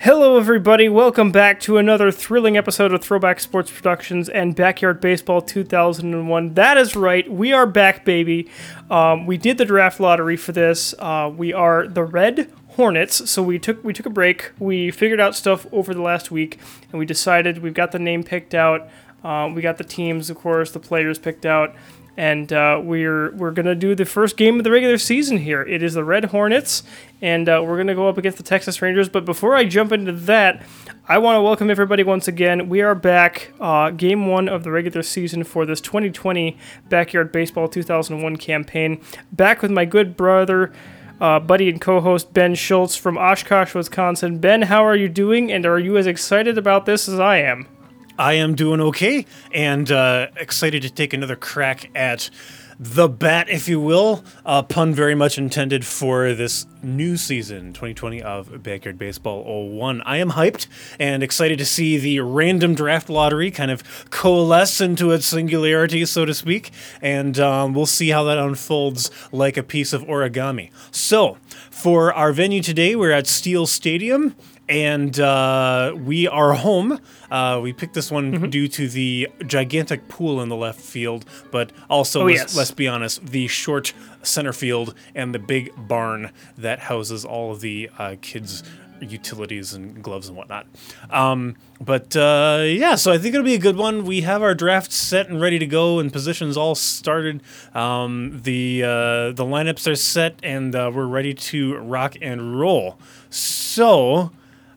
Hello everybody, welcome back to another thrilling episode of Throwback Sports Productions and Backyard Baseball 2001. That is right, we are back, baby. We did the draft lottery for this. We are the Red Hornets, so we took a break. We figured out stuff over the last week, and we decided we've got the name picked out. We got the teams, of course, the players picked out, and we're gonna do the first game of the regular season here. It is the Red Hornets, and we're gonna go up against the Texas Rangers. But before I jump into that, I want to welcome everybody once again. We are back, game one of the regular season for this 2020 Backyard Baseball 2001 campaign. Back with my good brother, buddy and co-host Ben Schultz from Oshkosh, Wisconsin. Ben, how are you doing, and are you as excited about this as I am? I am doing okay, and excited to take another crack at the bat, if you will. Pun very much intended for this new season, 2020 of Backyard Baseball 01. I am hyped and excited to see the random draft lottery kind of coalesce into its singularity, so to speak, and we'll see how that unfolds like a piece of origami. So, for our venue today, we're at Steel Stadium. And we are home. We picked this one due to the gigantic pool in the left field, but also, let's be honest, the short center field and the big barn that houses all of the kids' utilities and gloves and whatnot. So I think it'll be a good one. We have our draft set and ready to go, and positions all started. The lineups are set, and we're ready to rock and roll. So...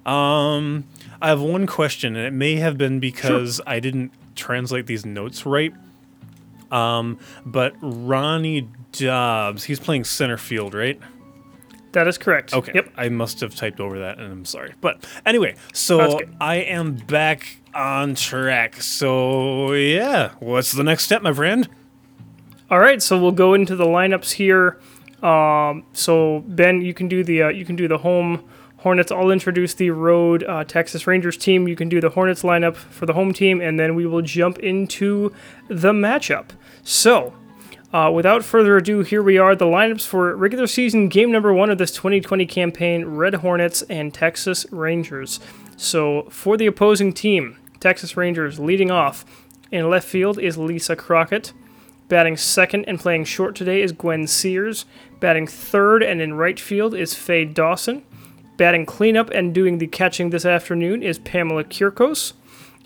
I have one question, and it may have been because I didn't translate these notes right. But Ronnie Dobbs, he's playing center field, right? That is correct. Okay. Yep. I must have typed over that, and I'm sorry. But anyway, so I am back on track. So yeah, what's the next step, my friend? All right, so we'll go into the lineups here. So Ben, you can do the home Hornets. I'll introduce the road Texas Rangers team. You can do the Hornets lineup for the home team, and then we will jump into the matchup. So, without further ado, here we are, the lineups for regular season game number one of this 2020 campaign, Red Hornets and Texas Rangers. So, for the opposing team, Texas Rangers leading off in left field is Lisa Crockett. Batting second and playing short today is Gwen Sears. Batting third and in right field is Faye Dawson. Batting cleanup and doing the catching this afternoon is Pamela Kierkos.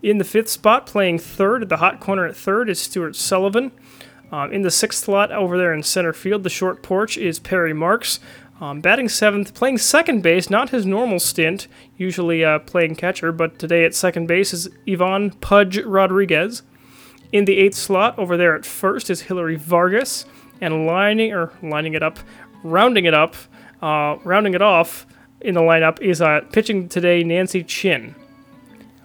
In the fifth spot, playing third at the hot corner at third, is Stuart Sullivan. In the sixth slot over there in center field, the short porch, is Perry Marks. Batting seventh, playing second base, not his normal stint, usually playing catcher, but today at second base is Yvonne Pudge Rodriguez. In the eighth slot over there at first is Hillary Vargas. And rounding it off, in the lineup is pitching today, Nancy Chin.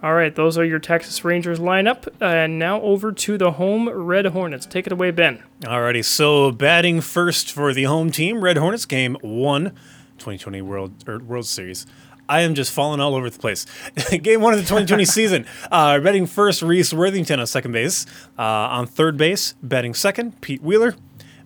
All right, those are your Texas Rangers lineup. And now over to the home Red Hornets. Take it away, Ben. All righty, so batting first for the home team, Red Hornets, game one, 2020 World Series. I am just falling all over the place. Game one of the 2020 season. Batting first, Reese Worthington on second base. On third base, batting second, Pete Wheeler.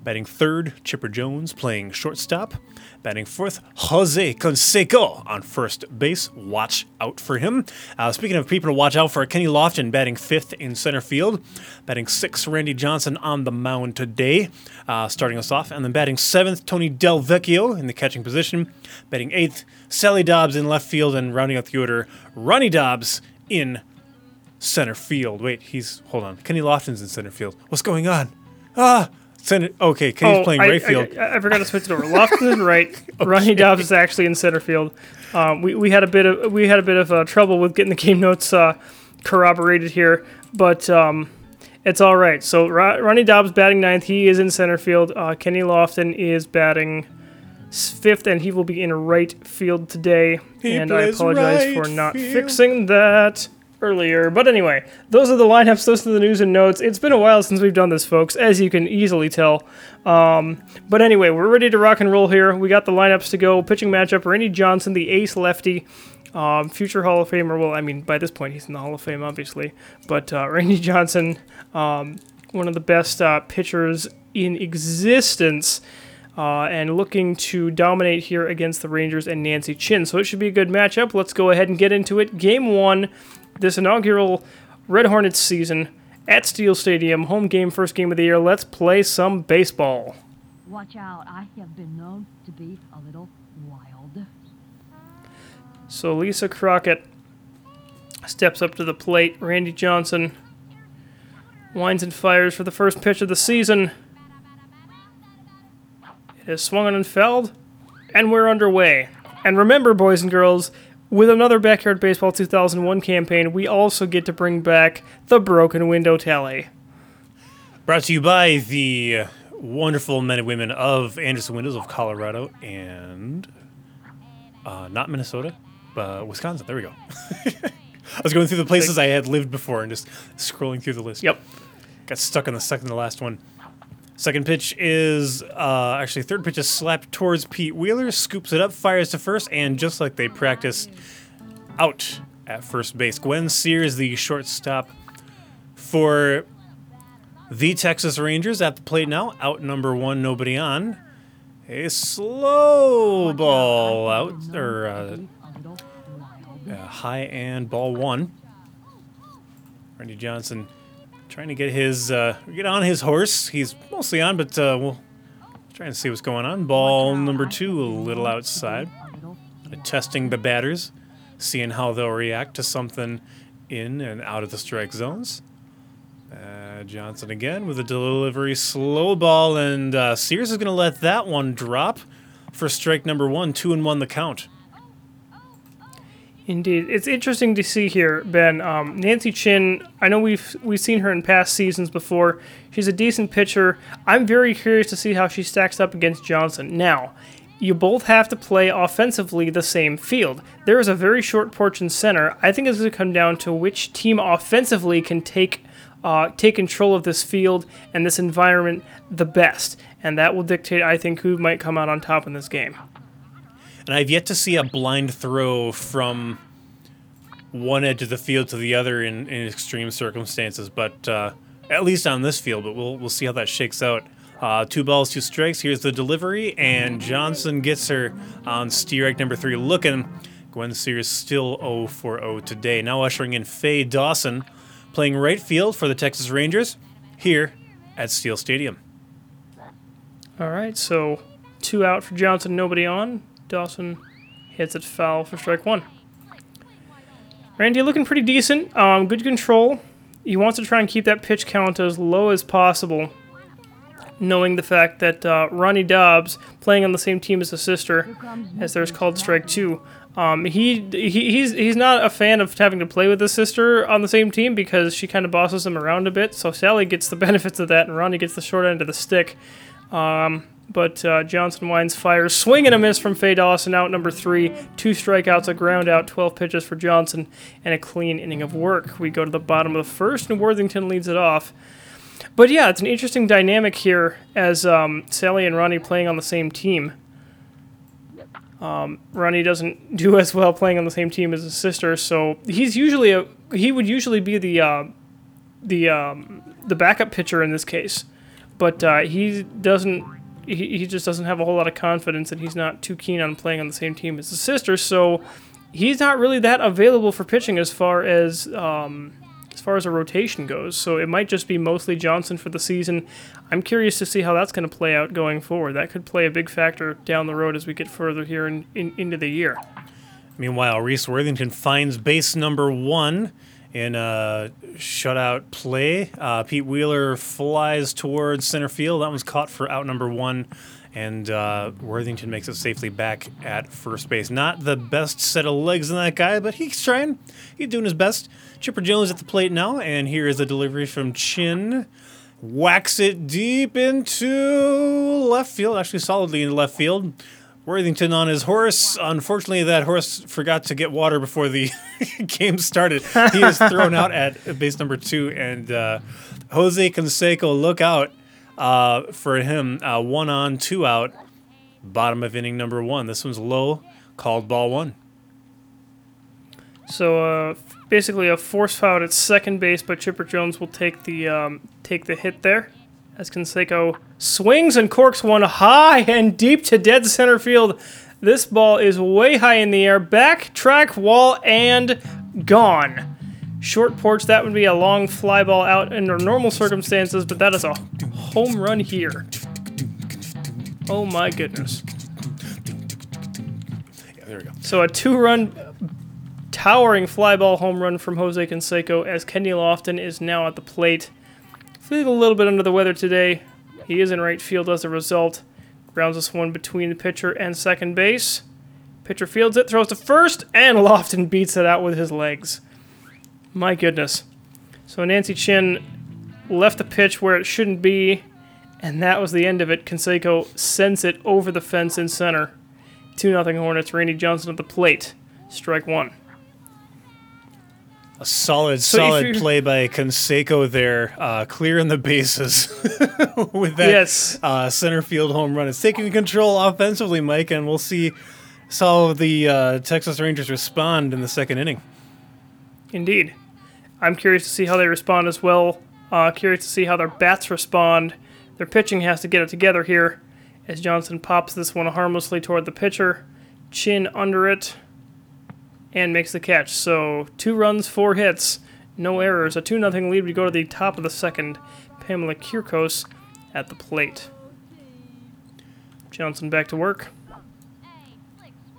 Batting third, Chipper Jones playing shortstop. Batting fourth, Jose Canseco on first base. Watch out for him. Speaking of people to watch out for, Kenny Lofton batting fifth in center field. Batting sixth, Randy Johnson on the mound today, starting us off. And then batting seventh, Tony Del Vecchio in the catching position. Batting eighth, Sally Dobbs in left field. And rounding out the order, Ronnie Dobbs in center field. Wait, hold on. Kenny Lofton's in center field. What's going on? Okay, Kenny's playing right field. I forgot to switch it over. Lofton and right. Okay. Ronnie Dobbs is actually in center field. We had a bit of trouble with getting the game notes corroborated here, but it's all right. So Ronnie Dobbs batting ninth. He is in center field. Kenny Lofton is batting fifth, and he will be in right field today. I apologize for not fixing that earlier. But anyway, those are the lineups, those are the news and notes. It's been a while since we've done this, folks, as you can easily tell. But anyway, we're ready to rock and roll here. We got the lineups to go. Pitching matchup, Randy Johnson, the ace lefty, future Hall of Famer. Well, I mean, by this point, he's in the Hall of Fame, obviously. But Randy Johnson, one of the best pitchers in existence. and looking to dominate here against the Rangers and Nancy Chin. So it should be a good matchup. Let's go ahead and get into it. Game one, this inaugural Red Hornets season at Steel Stadium. Home game, first game of the year. Let's play some baseball. Watch out. I have been known to be a little wild. So Lisa Crockett steps up to the plate. Randy Johnson winds and fires for the first pitch of the season. It is swung on and fouled, and we're underway. And remember, boys and girls, with another Backyard Baseball 2001 campaign, we also get to bring back the broken window tally. Brought to you by the wonderful men and women of Anderson Windows of Colorado and not Minnesota, but Wisconsin. There we go. I was going through the places I had lived before and just scrolling through the list. Yep. Got stuck on the second to last one. Second pitch is, actually, third pitch is slapped towards Pete Wheeler, scoops it up, fires to first, and just like they practiced, out at first base. Gwen Sears, the shortstop for the Texas Rangers, at the plate now. Out number one, nobody on. A slow ball out, or high and ball one. Randy Johnson trying to get his get on his horse. He's mostly on, but we'll try and see what's going on. Ball number two, a little outside. Testing the batters, seeing how they'll react to something in and out of the strike zones. Johnson again with a delivery slow ball, and Sears is going to let that one drop for strike number one. 2-1 the count. Indeed. It's interesting to see here, Ben. Nancy Chin, I know we've seen her in past seasons before. She's a decent pitcher. I'm very curious to see how she stacks up against Johnson. Now, you both have to play offensively the same field. There is a very short porch in center. I think it's going to come down to which team offensively can take control of this field and this environment the best. And that will dictate, I think, who might come out on top in this game. And I've yet to see a blind throw from one edge of the field to the other in extreme circumstances, but at least on this field, but we'll see how that shakes out. 2 balls, 2 strikes. Here's the delivery, and Johnson gets her on strike number 3 looking. Gwen Sears still 0 for 0 today. Now ushering in Faye Dawson, playing right field for the Texas Rangers here at Steel Stadium. All right, so 2 out for Johnson, nobody on. Dawson hits it foul for strike 1. Randy looking pretty decent. Good control. He wants to try and keep that pitch count as low as possible, knowing the fact that Ronnie Dobbs, playing on the same team as his sister, as there's called strike 2, he's not a fan of having to play with his sister on the same team because she kind of bosses him around a bit. So Sally gets the benefits of that, and Ronnie gets the short end of the stick. But Johnson winds, fires, swing and a miss from Faye Dawson, out number 3. 2 strikeouts, a ground out, 12 pitches for Johnson, and a clean inning of work. We go to the bottom of the first, and Worthington leads it off. But yeah, it's an interesting dynamic here as Sally and Ronnie playing on the same team. Ronnie doesn't do as well playing on the same team as his sister, so he's usually he would usually be the backup pitcher in this case, but he doesn't. He just doesn't have a whole lot of confidence, and he's not too keen on playing on the same team as his sister, so he's not really that available for pitching as far as a rotation goes. So it might just be mostly Johnson for the season. I'm curious to see how that's going to play out going forward. That could play a big factor down the road as we get further here into the year. Meanwhile, Reese Worthington finds base number 1 in a shutout play. Pete Wheeler flies towards center field. That one's caught for out number 1, and Worthington makes it safely back at first base. Not the best set of legs in that guy, but he's trying. He's doing his best. Chipper Jones at the plate now, and here is the delivery from Chin. Whacks it deep into left field, actually solidly in left field. Worthington on his horse. Unfortunately, that horse forgot to get water before the game started. He is thrown out at base number 2, and Jose Canseco, look out for him. 1 on, 2 out, bottom of inning number 1. This one's low, called ball 1. So basically a force foul at second base, but Chipper Jones will take the hit there as Canseco swings and corks one high and deep to dead center field. This ball is way high in the air. Back, track, wall, and gone. Short porch, that would be a long fly ball out under normal circumstances, but that is a home run here. Oh my goodness. Yeah, there we go. So a two-run towering fly ball home run from Jose Canseco as Kenny Lofton is now at the plate. Feeling a little bit under the weather today. He is in right field as a result. Grounds this one between the pitcher and second base. Pitcher fields it, throws to first, and Lofton beats it out with his legs. My goodness. So Nancy Chin left the pitch where it shouldn't be, and that was the end of it. Canseco sends it over the fence in center. 2-0 Hornets. Randy Johnson at the plate. Strike one. A solid play by Canseco there, clearing the bases with that center field home run. It's taking control offensively, Mike, and we'll see how the Texas Rangers respond in the second inning. Indeed. I'm curious to see how they respond as well. Curious to see how their bats respond. Their pitching has to get it together here as Johnson pops this one harmlessly toward the pitcher. Chin under it. And makes the catch. So 2 runs, 4 hits, no errors. A 2-0 lead. We go to the top of the second. Pamela Kierkos at the plate. Johnson back to work.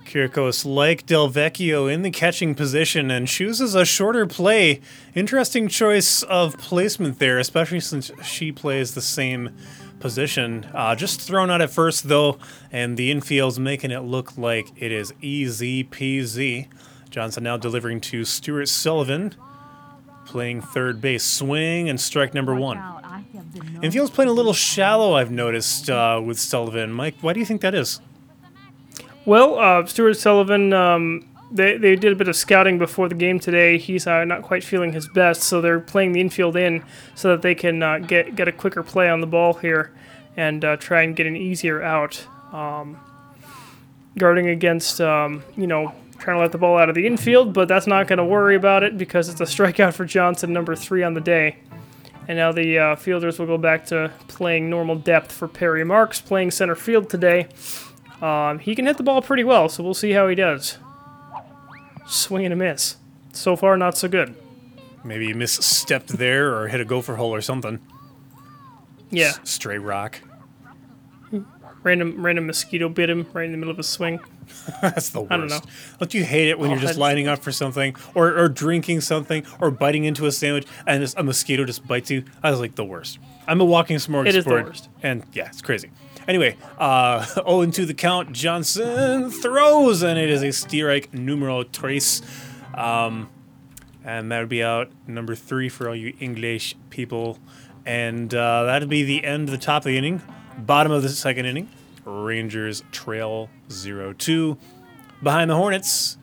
Kierkos, like Del Vecchio, in the catching position and chooses a shorter play. Interesting choice of placement there, especially since she plays the same position. Just thrown out at first, though, and the infield's making it look like it is easy peasy. Johnson now delivering to Stuart Sullivan, playing third base. Swing and strike number one. Infield's playing a little shallow, I've noticed, with Sullivan. Mike, why do you think that is? Well, Stuart Sullivan, they did a bit of scouting before the game today. He's not quite feeling his best, so they're playing the infield in so that they can get a quicker play on the ball here and try and get an easier out. Guarding against, trying to let the ball out of the infield, but that's not going to worry about it because it's a strikeout for Johnson, number 3 on the day. And now the fielders will go back to playing normal depth for Perry Marks, playing center field today. He can hit the ball pretty well, so we'll see how he does. Swing and a miss. So far, not so good. Maybe he misstepped there or hit a gopher hole or something. Yeah. Stray rock. Random mosquito bit him right in the middle of a swing. That's the worst. I don't know. Don't you hate it when you're just lining up for something or drinking something or biting into a sandwich and a mosquito just bites you? I was like the worst. I'm a walking smorgasbord. It is the worst. And yeah, it's crazy. Anyway, 0-2 the count. Johnson throws, and it is a strike numero tres. And that would be out number 3 for all you English people. And that would be the end of the top of the inning. Bottom of the second inning. Rangers trail 0-2. Behind the Hornets,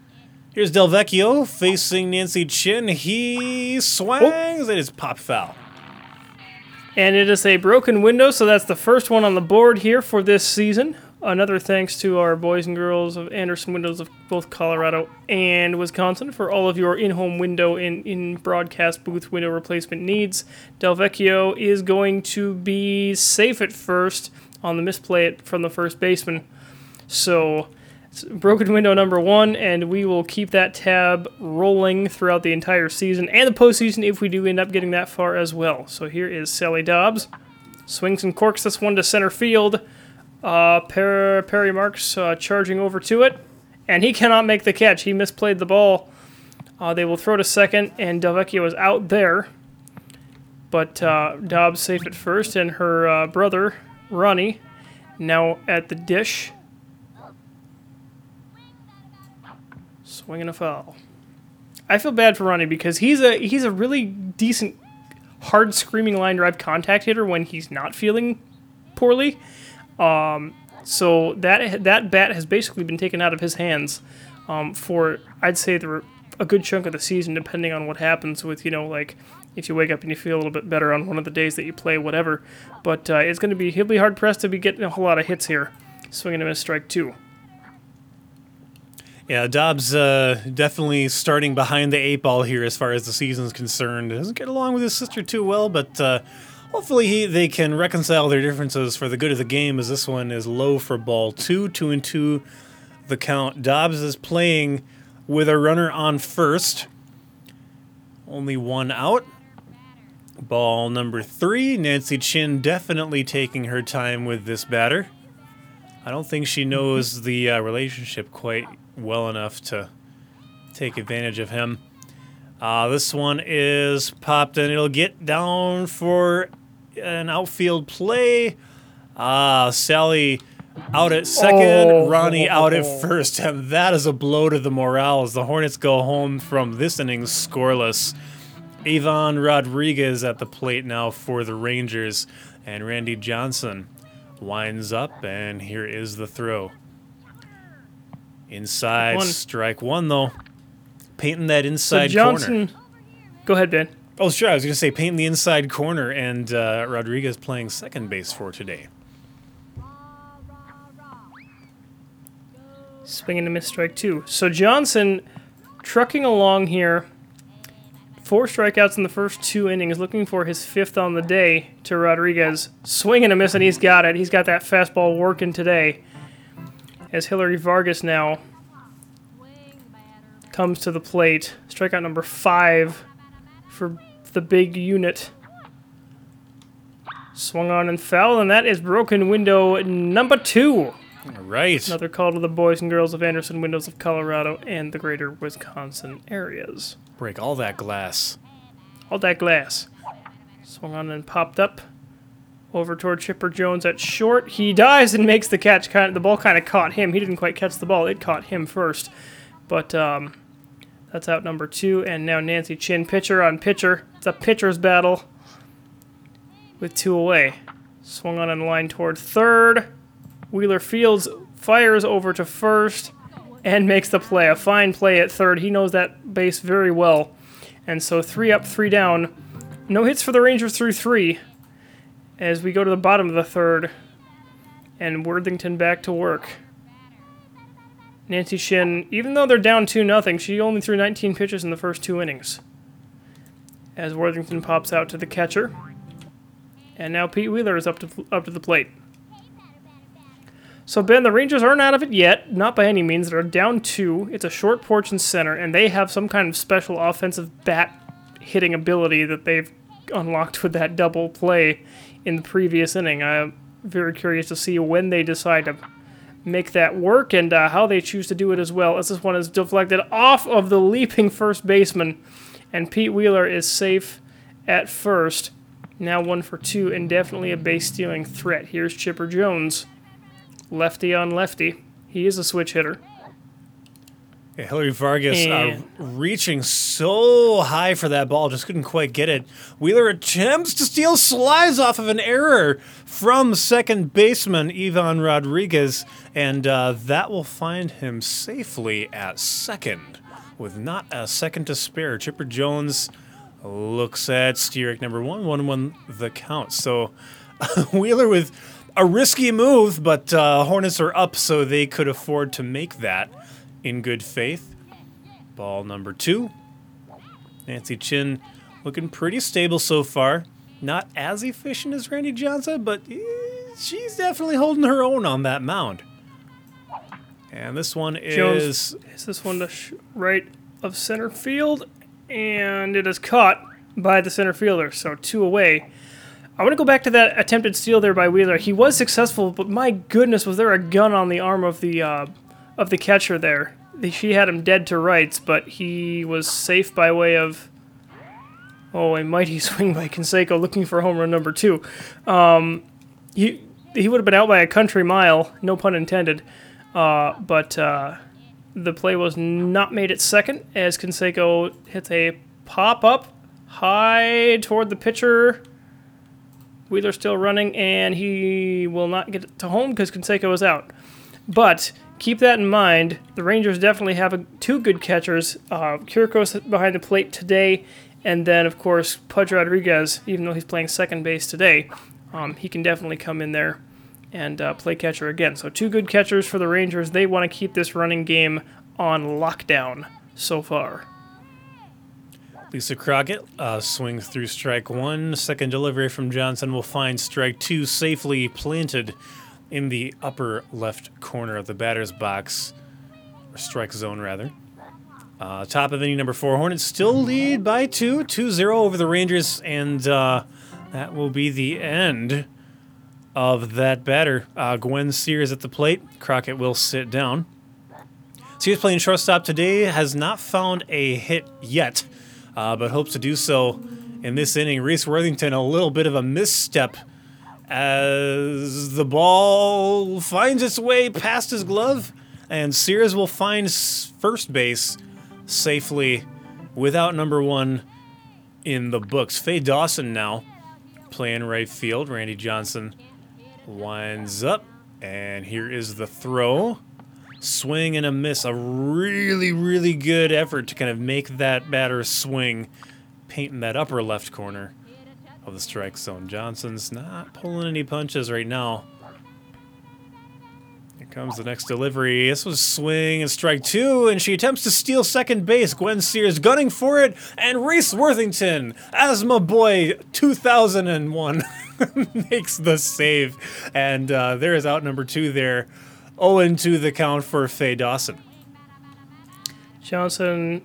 here's Del Vecchio facing Nancy Chin. He swings. It is pop foul. And it is a broken window, so that's the first one on the board here for this season. Another thanks to our boys and girls of Anderson Windows of both Colorado and Wisconsin for all of your in-home window and in-broadcast booth window replacement needs. Del Vecchio is going to be safe at first on the misplay from the first baseman. So broken window number 1, and we will keep that tab rolling throughout the entire season and the postseason if we do end up getting that far as well. So here is Sally Dobbs. Swings and corks this one to center field. Perry Marks charging over to it, and he cannot make the catch. He misplayed the ball. They will throw to second, and Del Vecchio is out there. But Dobbs safe at first, and her brother, Ronnie, now at the dish. Swing and a foul. I feel bad for Ronnie because he's a really decent, hard screaming line drive contact hitter when he's not feeling poorly. So that bat has basically been taken out of his hands for I'd say a good chunk of the season, depending on what happens with if you wake up and you feel a little bit better on one of the days that you play, whatever. But he'll be hard pressed to be getting a whole lot of hits here. Swing and a miss, strike 2. Yeah, Dobbs definitely starting behind the 8 ball here as far as the season's concerned. Doesn't get along with his sister too well, but Hopefully they can reconcile their differences for the good of the game, as this one is low for ball two. 2-2 the count. Dobbs is playing with a runner on first. Only one out. Ball number three. Nancy Chin definitely taking her time with this batter. I don't think she knows the relationship quite well enough to take advantage of him. This one is popped, and it'll get down for an outfield play. Sally out at second, Ronnie out at first, and that is a blow to the morale as the Hornets go home from this inning scoreless. Avon Rodriguez at the plate now for the Rangers, and Randy Johnson winds up, and here is the throw. Inside, strike one though. Painting that inside corner. Go ahead, Ben. Oh, sure. I was going to say painting the inside corner, and Rodriguez playing second base for today. Swing and a miss, strike two. So Johnson trucking along here. 4 strikeouts in the first 2 innings, looking for his 5th on the day to Rodriguez. Swing and a miss, and he's got it. He's got that fastball working today. As Hillary Vargas now comes to the plate. Strikeout number 5 for the big unit. Swung on and foul, and that is broken window number 2. All right. Another call to the boys and girls of Anderson Windows of Colorado and the greater Wisconsin areas. Break all that glass. All that glass. Swung on and popped up. Over toward Chipper Jones at short. He dives and makes the catch. The ball kind of caught him. He didn't quite catch the ball. It caught him first. But that's out number 2. And now Nancy Chin, pitcher on pitcher. It's a pitcher's battle with 2 away. Swung on in line toward third. Wheeler Fields fires over to first and makes the play. A fine play at third. He knows that base very well. And so 3 up, 3 down. No hits for the Rangers through 3. As we go to the bottom of the third, and Worthington back to work. Nancy Chin, even though they're down 2-0, she only threw 19 pitches in the first 2 innings. As Worthington pops out to the catcher, and now Pete Wheeler is up to the plate. So Ben, the Rangers aren't out of it yet, not by any means. They're down 2. It's a short porch in center, and they have some kind of special offensive bat hitting ability that they've unlocked with that double play in the previous inning. I'm very curious to see when they decide to make that work and how they choose to do it as well, as this one is deflected off of the leaping first baseman, and Pete Wheeler is safe at first. Now 1 for 2 and definitely a base-stealing threat. Here's Chipper Jones, lefty on lefty. He is a switch hitter. Yeah, Hillary Vargas reaching so high for that ball, just couldn't quite get it. Wheeler attempts to steal, slides off of an error from second baseman Ivan Rodriguez, and that will find him safely at second with not a second to spare. Chipper Jones looks at Steerick number 1-1-1 the count. So Wheeler with a risky move, but Hornets are up, so they could afford to make that in good faith. Ball number 2. Nancy Chin looking pretty stable so far. Not as efficient as Randy Johnson, but she's definitely holding her own on that mound. And this one is... Jones, is this one to right of center field? And it is caught by the center fielder, so 2 away. I want to go back to that attempted steal there by Wheeler. He was successful, but my goodness, was there a gun on the arm of the catcher there. She had him dead to rights, but he was safe by way of a mighty swing by Canseco looking for home run number 2. He would have been out by a country mile, no pun intended, but the play was not made at second as Canseco hits a pop-up high toward the pitcher. Wheeler still running, and he will not get to home because Canseco is out. But keep that in mind. The Rangers definitely have 2 good catchers. Kirkos behind the plate today, and then, of course, Pudge Rodriguez, even though he's playing second base today, he can definitely come in there and play catcher again. So 2 good catchers for the Rangers. They want to keep this running game on lockdown so far. Lisa Crockett swings through strike one. Second delivery from Johnson will find strike two, safely planted in the upper left corner of the batter's box, or strike zone rather. Top of inning number four, Hornets still lead by 2-0 over the Rangers, and that will be the end of that batter. Gwen Sears at the plate. Crockett will sit down. Sears playing shortstop today, has not found a hit yet, but hopes to do so in this inning. Reese Worthington, a little bit of a misstep as the ball finds its way past his glove, and Sears will find first base safely without number one in the books. Faye Dawson now playing right field. Randy Johnson winds up, and here is the throw. Swing and a miss. A really, really good effort to kind of make that batter swing, painting that upper left corner of the strike zone. Johnson's not pulling any punches right now. Here comes the next delivery. This was swing and strike two, and she attempts to steal second base. Gwen Sears gunning for it, and Reese Worthington, Asthma Boy 2001, makes the save. And there is out number two there. 0-2 the count for Faye Dawson. Johnson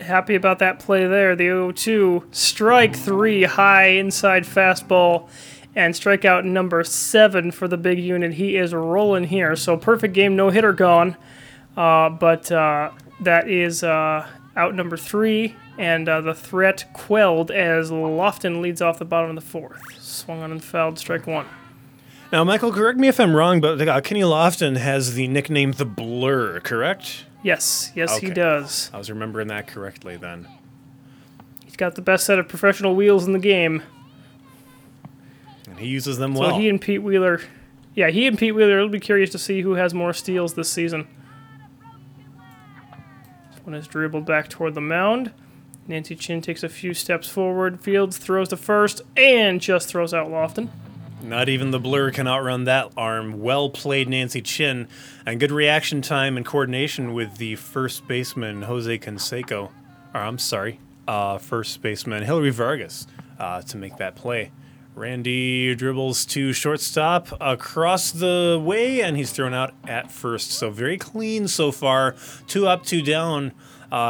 happy about that play there. The 0-2, strike three, high inside fastball, and strikeout number 7 for the big unit. He is rolling here. So perfect game, no hitter gone. But that is out number 3, and the threat quelled as Lofton leads off the bottom of the fourth. Swung on and fouled, strike one. Now, Michael, correct me if I'm wrong, but Kenny Lofton has the nickname The Blur, correct? Yes, okay. He does. I was remembering that correctly then. He's got the best set of professional wheels in the game. And he uses them well. So he and Pete Wheeler. Yeah, he and Pete Wheeler. It'll be curious to see who has more steals this season. This one is dribbled back toward the mound. Nancy Chin takes a few steps forward. Fields throws to first and just throws out Lofton. Not even the Blur can outrun that arm. Well played, Nancy Chin, and good reaction time and coordination with the first baseman, Jose Canseco. Or I'm sorry, first baseman, Hillary Vargas, to make that play. Randy dribbles to shortstop across the way, and he's thrown out at first. So very clean so far. 2 up, 2 down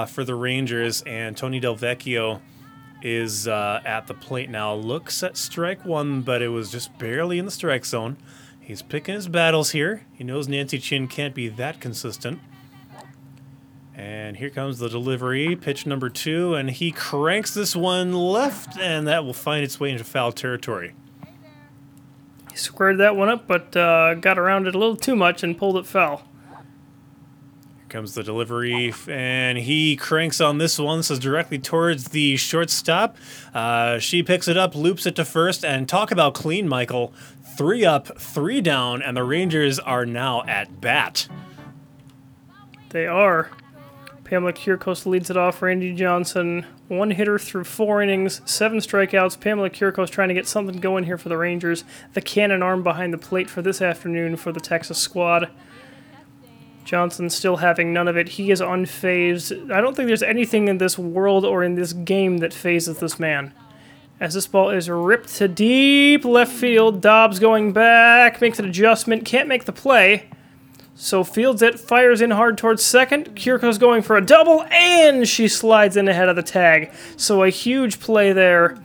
for the Rangers, and Tony Del Vecchio is at the plate now. Looks at strike one, but it was just barely in the strike zone. He's picking his battles here. He knows Nancy Chin can't be that consistent. And here comes the delivery, pitch number 2, and he cranks this one left, and that will find its way into foul territory. He squared that one up, but got around it a little too much and pulled it foul. Comes the delivery, and he cranks on this one. This is directly towards the shortstop. She picks it up, loops it to first, and talk about clean, Michael. 3 up, 3 down, and the Rangers are now at bat. They are. Pamela Kierkos leads it off. Randy Johnson, 1 hitter through 4 innings, 7 strikeouts. Pamela Kierkos trying to get something going here for the Rangers. The cannon arm behind the plate for this afternoon for the Texas squad. Johnson still having none of it. He is unfazed. I don't think there's anything in this world or in this game that phases this man. As this ball is ripped to deep left field, Dobbs going back, makes an adjustment, can't make the play. So fields it, fires in hard towards second. Kierko's going for a double, and she slides in ahead of the tag. So a huge play there.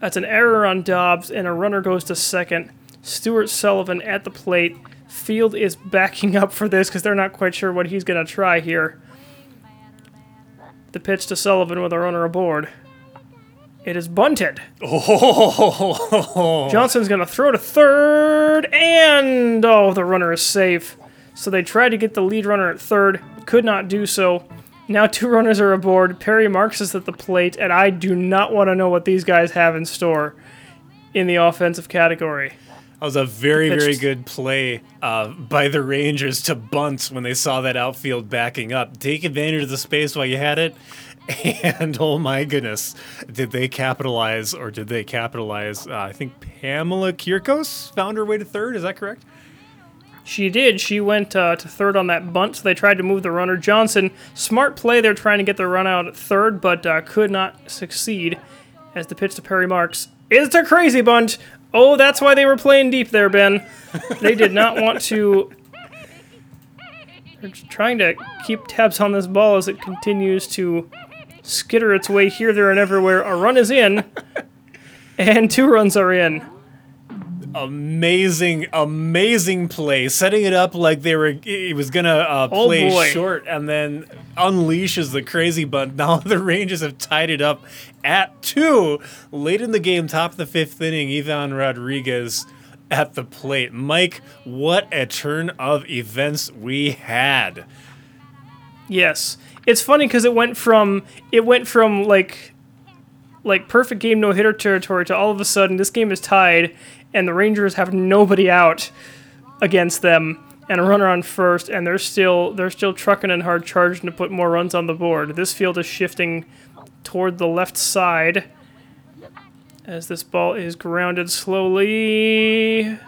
That's an error on Dobbs, and a runner goes to second. Stuart Sullivan at the plate. Field is backing up for this because they're not quite sure what he's going to try here. The pitch to Sullivan with a runner aboard. It is bunted. Oh. Johnson's going to throw to third, and oh, the runner is safe. So they tried to get the lead runner at third, could not do so. Now 2 runners are aboard. Perry Marks is at the plate, and I do not want to know what these guys have in store in the offensive category. That was a very, very good play by the Rangers to bunt when they saw that outfield backing up. Take advantage of the space while you had it, and oh my goodness, did they capitalize or did they capitalize? I think Pamela Kierkos found her way to third, is that correct? She did. She went to third on that bunt, so they tried to move the runner. Johnson, smart play there trying to get the run out at third, but could not succeed as the pitch to Perry Marks. It's a crazy bunt. Oh, that's why they were playing deep there, Ben. They did not want to... They're trying to keep tabs on this ball as it continues to skitter its way here, there, and everywhere. A run is in, and two runs are in. Amazing, amazing play. Setting it up like they were, it was going to play short, and then unleashes the crazy bunt. Now the Rangers have tied it up at two. Late in the game, top of the fifth inning, Ivan Rodriguez at the plate. Mike, what a turn of events we had. Yes. It's funny because it went from like perfect game, no-hitter territory to all of a sudden this game is tied, and the Rangers have nobody out against them, and a runner on first, and they're still trucking and hard charging to put more runs on the board. This field is shifting toward the left side as this ball is grounded slowly.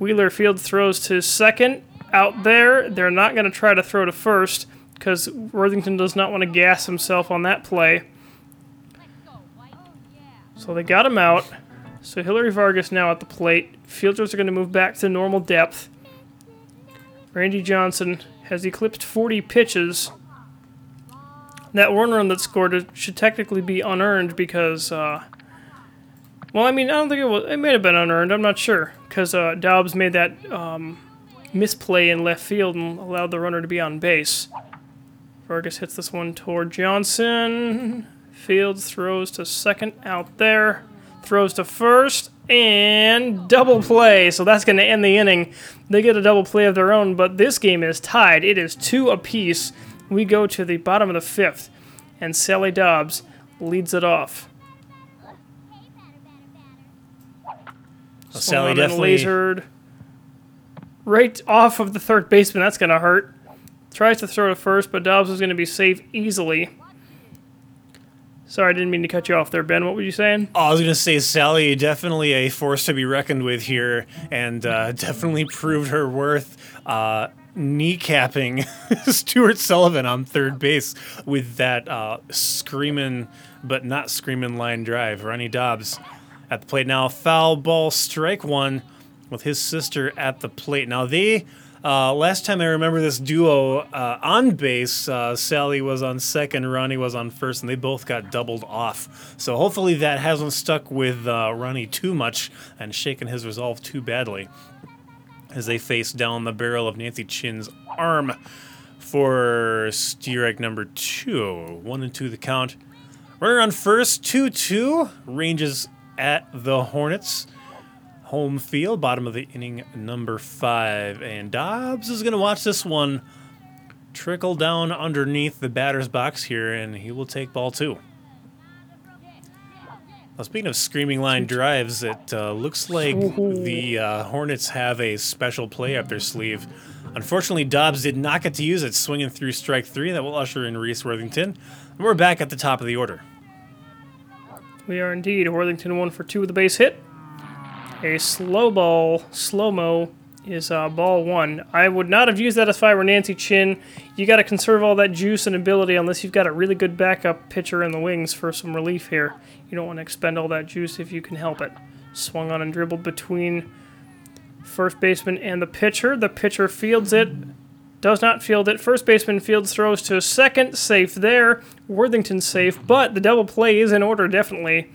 Wheelerfield throws to second. Out there, they're not going to try to throw to first because Worthington does not want to gas himself on that play. So they got him out. So Hillary Vargas now at the plate. Fielders are going to move back to normal depth. Randy Johnson has eclipsed 40 pitches. That one run that scored should technically be unearned because, well, I mean, I don't think it was. It may have been unearned. I'm not sure because Dobbs made that misplay in left field and allowed the runner to be on base. Vargas hits this one toward Johnson. Fields throws to second out there. Throws to first, and double play. So that's going to end the inning. They get a double play of their own, but this game is tied. It is two apiece. We go to the bottom of the fifth, and Sally Dobbs leads it off. Well, Sally definitely... lasered right off of the third baseman. That's going to hurt. Tries to throw to first, but Dobbs is going to be safe easily. Sorry, I didn't mean to cut you off there, Ben. What were you saying? Oh, I was going to say Sally, definitely a force to be reckoned with here, and definitely proved her worth kneecapping Stuart Sullivan on third base with that screaming but not screaming line drive. Ronnie Dobbs at the plate now. Foul ball, strike one with his sister at the plate. Now they... last time I remember this duo on base, Sally was on second, Ronnie was on first, and they both got doubled off. So hopefully that hasn't stuck with Ronnie too much and shaken his resolve too badly as they face down the barrel of Nancy Chin's arm for Steerag number two. 1-2 the count. Runner on first, 2-2. Rangers at the Hornets. Home field, bottom of the inning, number five. And Dobbs is going to watch this one trickle down underneath the batter's box here, and he will take ball two. Well, speaking of screaming line drives, it looks like the Hornets have a special play up their sleeve. Unfortunately, Dobbs did not get to use it, swinging through strike three. That will usher in Reese Worthington. And we're back at the top of the order. We are indeed. Worthington 1 for 2 with a base hit. A slow ball, slow-mo, is ball one. I would not have used that if I were Nancy Chin. You got to conserve all that juice and ability unless you've got a really good backup pitcher in the wings for some relief here. You don't want to expend all that juice if you can help it. Swung on and dribbled between first baseman and the pitcher. The pitcher fields it, does not field it. First baseman fields, throws to second, safe there. Worthington safe, but the double play is in order, definitely.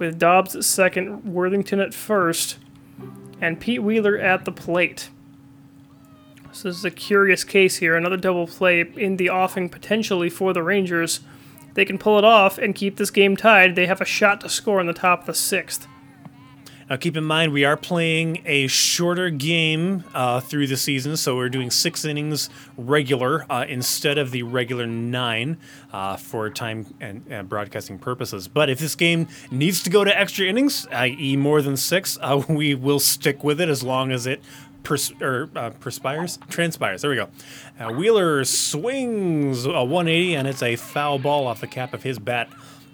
With Dobbs at second, Worthington at first, and Pete Wheeler at the plate. So this is a curious case here. Another double play in the offing potentially for the Rangers. They can pull it off and keep this game tied. They have a shot to score in the top of the sixth. Now keep in mind, we are playing a shorter game through the season, so we're doing 6 innings regular instead of the regular 9 for time and broadcasting purposes. But if this game needs to go to extra innings, i.e. more than 6, we will stick with it as long as it transpires. There we go. Wheeler swings a 180, and it's a foul ball off the cap of his bat.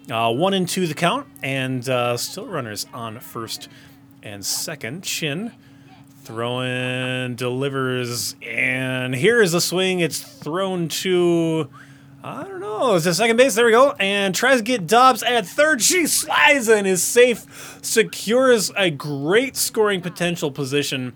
1-2 the count, and still runners on first and second. Chin Throwing, delivers, and here is a swing. It's thrown to, I don't know, it's the second base. There we go. And tries to get Dobbs at third. She slides in, is safe, secures a great scoring potential position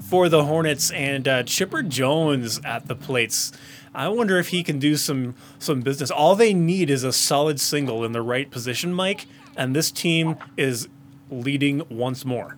for the Hornets. And Chipper Jones at the plates. I wonder if he can do some business. All they need is a solid single in the right position, Mike, and this team is leading once more.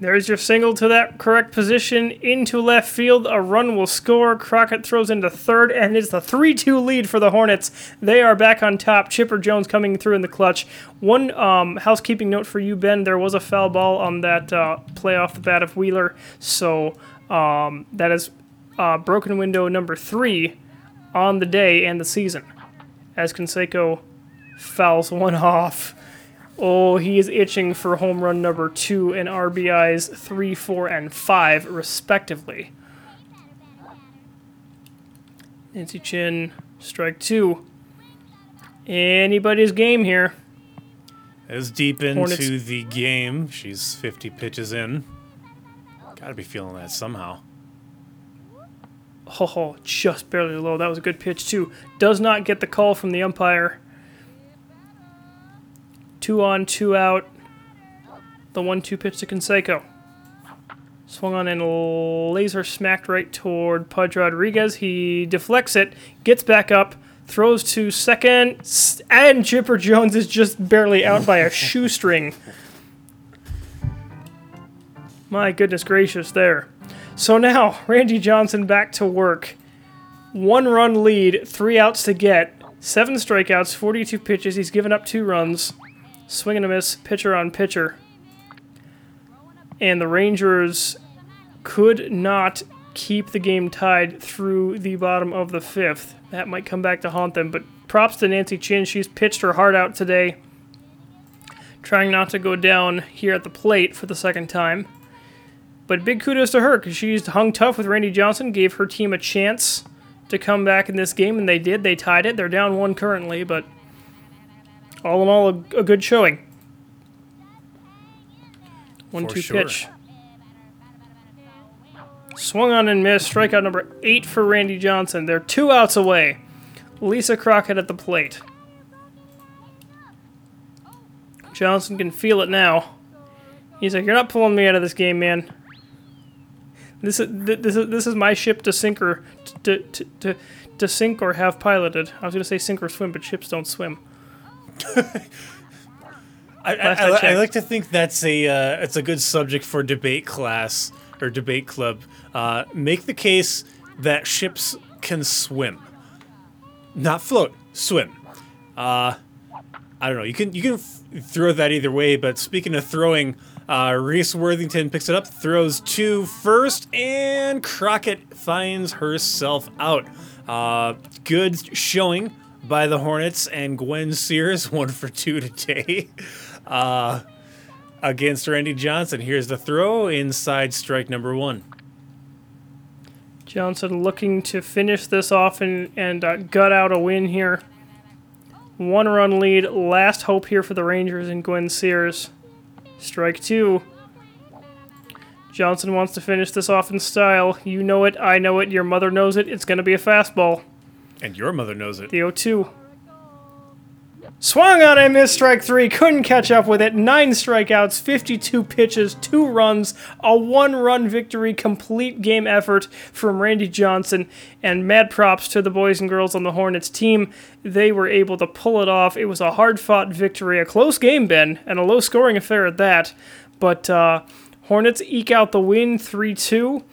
There's your single to that correct position into left field. A run will score. Crockett throws into third, and it's the 3-2 lead for the Hornets. They are back on top. Chipper Jones coming through in the clutch. One housekeeping note for you, Ben. There was a foul ball on that play off the bat of Wheeler, so that is broken window number 3 on the day and the season, as Canseco fouls one off. Oh, he is itching for home run number 2 and RBIs 3, 4, and 5, respectively. Nancy Chin, strike 2. Anybody's game here. As deep into Hornets. The game, she's 50 pitches in. Gotta be feeling that somehow. Oh, just barely low. That was a good pitch, too. Does not get the call from the umpire. 2 on, 2 out. The 1-2 pitch to Canseco. Swung on and laser smacked right toward Pudge Rodriguez. He deflects it, gets back up, throws to second, and Chipper Jones is just barely out by a shoestring. My goodness gracious there. So now, Randy Johnson back to work. 1-run lead, 3 outs to get, 7 strikeouts, 42 pitches. He's given up 2 runs. Swing and a miss, pitcher on pitcher. And the Rangers could not keep the game tied through the bottom of the 5th. That might come back to haunt them, but props to Nancy Chin. She's pitched her heart out today, trying not to go down here at the plate for the second time. But big kudos to her, because she's hung tough with Randy Johnson, gave her team a chance to come back in this game, and they did. They tied it. They're down 1 currently, but all in all, a good showing. 1-2 pitch. Swung on and missed. Strikeout number 8 for Randy Johnson. They're 2 outs away. Lisa Crockett at the plate. Johnson can feel it now. He's like, "You're not pulling me out of this game, man. This is my ship to sink or to sink or have piloted." I was gonna say sink or swim, but ships don't swim. I like to think that's it's a good subject for debate class or debate club. Make the case that ships can swim, not float, swim. I don't know. You can throw that either way. But speaking of throwing, Reese Worthington picks it up, throws to first, and Crockett finds herself out. Good showing by the Hornets, and Gwen Sears 1 for 2 today against Randy Johnson. Here's the throw inside, strike number 1. Johnson looking to finish this off and gut out a win here. 1-run lead, last hope here for the Rangers and Gwen Sears. Strike 2. Johnson wants to finish this off in style. You know it, I know it, your mother knows it. It's going to be a fastball. And your mother knows it. The 0-2. Swung on and missed, strike 3. Couldn't catch up with it. 9 strikeouts, 52 pitches, 2 runs, a 1-run victory, complete game effort from Randy Johnson. And mad props to the boys and girls on the Hornets team. They were able to pull it off. It was a hard-fought victory. A close game, Ben, and a low-scoring affair at that. But Hornets eke out the win, 3-2.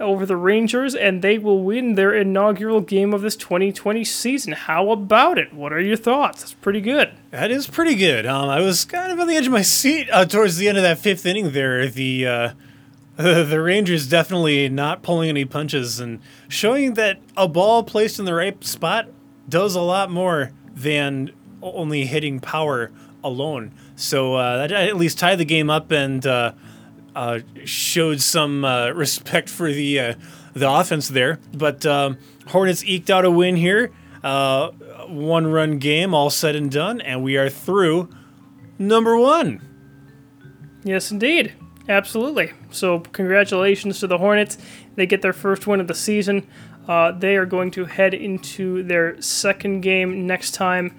Over the Rangers, and they will win their inaugural game of this 2020 season. How about it? What are your thoughts? That's pretty good. That is pretty good. I was kind of on the edge of my seat towards the end of that 5th inning there. The Rangers definitely not pulling any punches and showing that a ball placed in the right spot does a lot more than only hitting power alone. So that at least tied the game up and showed some respect for the offense there. But Hornets eked out a win here. 1-run game, all said and done, and we are through number 1. Yes, indeed. Absolutely. So congratulations to the Hornets. They get their first win of the season. They are going to head into their second game next time,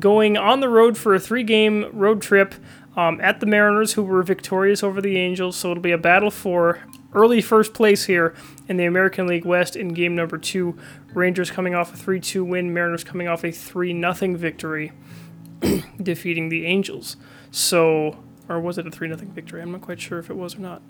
going on the road for a 3-game road trip at the Mariners, who were victorious over the Angels. So it'll be a battle for early first place here in the American League West in game number 2. Rangers coming off a 3-2 win, Mariners coming off a 3-0 victory, defeating the Angels. So, or was it a 3-0 victory? I'm not quite sure if it was or not.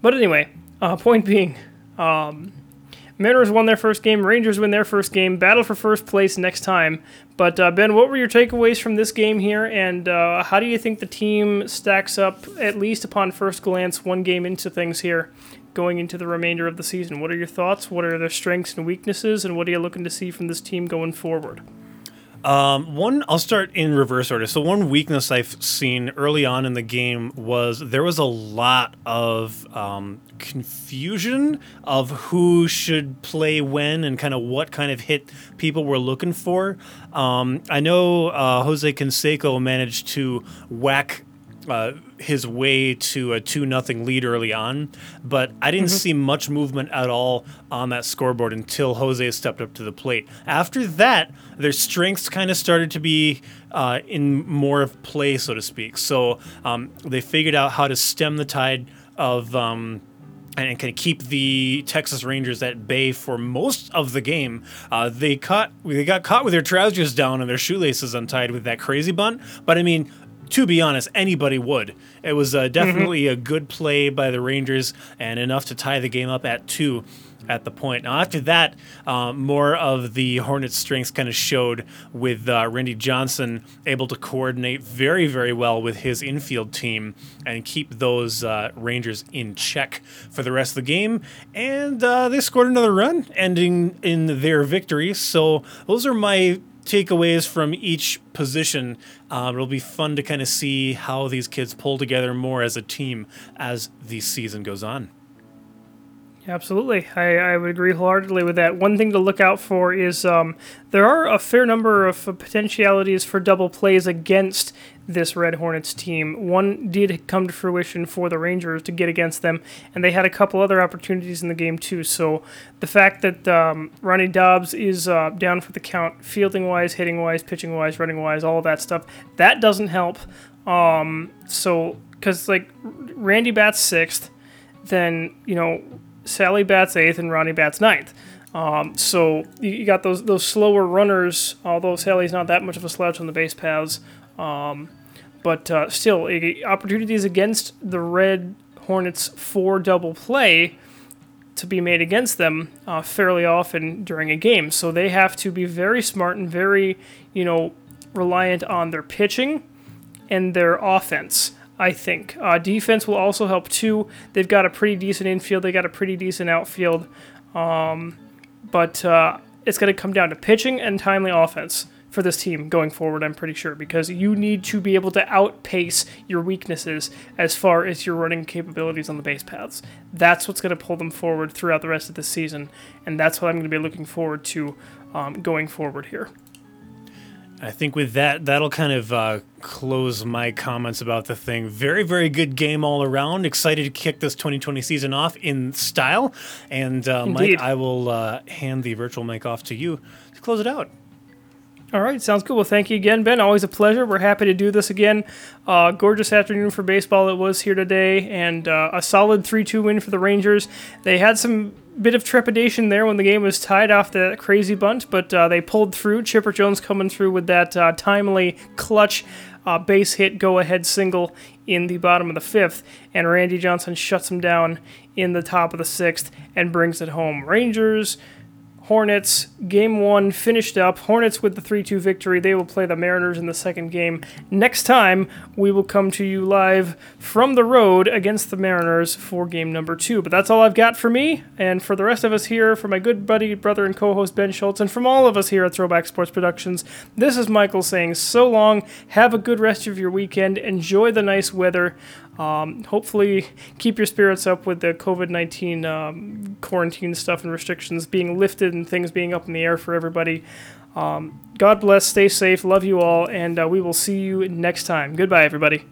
But anyway, point being, Mariners won their first game, Rangers win their first game, battle for first place next time. But Ben, what were your takeaways from this game here, and how do you think the team stacks up, at least upon first glance, one game into things here, going into the remainder of the season? What are your thoughts? What are their strengths and weaknesses, and what are you looking to see from this team going forward? I'll start in reverse order. So one weakness I've seen early on in the game was there was a lot of confusion of who should play when and kind of what kind of hit people were looking for. I know Jose Canseco managed to whack his way to a 2-0 lead early on, but I didn't see much movement at all on that scoreboard until Jose stepped up to the plate. After that, their strengths kind of started to be in more of play, so to speak. So they figured out how to stem the tide of and kind of keep the Texas Rangers at bay for most of the game. They got caught with their trousers down and their shoelaces untied with that crazy bunt, but I mean, to be honest, anybody would. It was definitely a good play by the Rangers and enough to tie the game up at 2 at the point. Now, after that, more of the Hornets' strengths kind of showed with Randy Johnson able to coordinate very, very well with his infield team and keep those Rangers in check for the rest of the game. And they scored another run, ending in their victory. So those are my takeaways from each position. It'll be fun to kind of see how these kids pull together more as a team as the season goes on. Absolutely. I would agree wholeheartedly with that. One thing to look out for is there are a fair number of potentialities for double plays against this Red Hornets team. One did come to fruition for the Rangers to get against them, and they had a couple other opportunities in the game too. So the fact that Ronnie Dobbs is down for the count, fielding-wise, hitting-wise, pitching-wise, running-wise, all that stuff, that doesn't help. Because like Randy bats 6th, then, you know, Sally bats 8th and Ronnie bats 9th. So you got those slower runners, although Sally's not that much of a slouch on the base paths. But still, opportunities against the Red Hornets for double play to be made against them fairly often during a game. So they have to be very smart and very, reliant on their pitching and their offense, I think. Defense will also help, too. They've got a pretty decent infield. They got a pretty decent outfield. But it's going to come down to pitching and timely offense for this team going forward, I'm pretty sure, because you need to be able to outpace your weaknesses as far as your running capabilities on the base paths. That's what's going to pull them forward throughout the rest of the season, and that's what I'm going to be looking forward to going forward here. I think with that, that'll kind of close my comments about the thing. Very, very good game all around. Excited to kick this 2020 season off in style. And Mike, I will hand the virtual mic off to you to close it out. All right, sounds good. Well, thank you again, Ben. Always a pleasure. We're happy to do this again. Gorgeous afternoon for baseball it was here today, and a solid 3-2 win for the Rangers. They had some bit of trepidation there when the game was tied off that crazy bunt, but they pulled through. Chipper Jones coming through with that timely clutch base hit go-ahead single in the bottom of the 5th, and Randy Johnson shuts him down in the top of the 6th and brings it home. Rangers, Hornets, Game 1 finished up. Hornets with the 3-2 victory. They will play the Mariners in the second game. Next time, we will come to you live from the road against the Mariners for game number 2. But that's all I've got for me and for the rest of us here, for my good buddy, brother, and co-host Ben Schultz, and from all of us here at Throwback Sports Productions, this is Michael saying so long. Have a good rest of your weekend. Enjoy the nice weather. Hopefully keep your spirits up with the COVID-19 quarantine stuff and restrictions being lifted and things being up in the air for everybody. God bless, stay safe, love you all, and we will see you next time. Goodbye, everybody.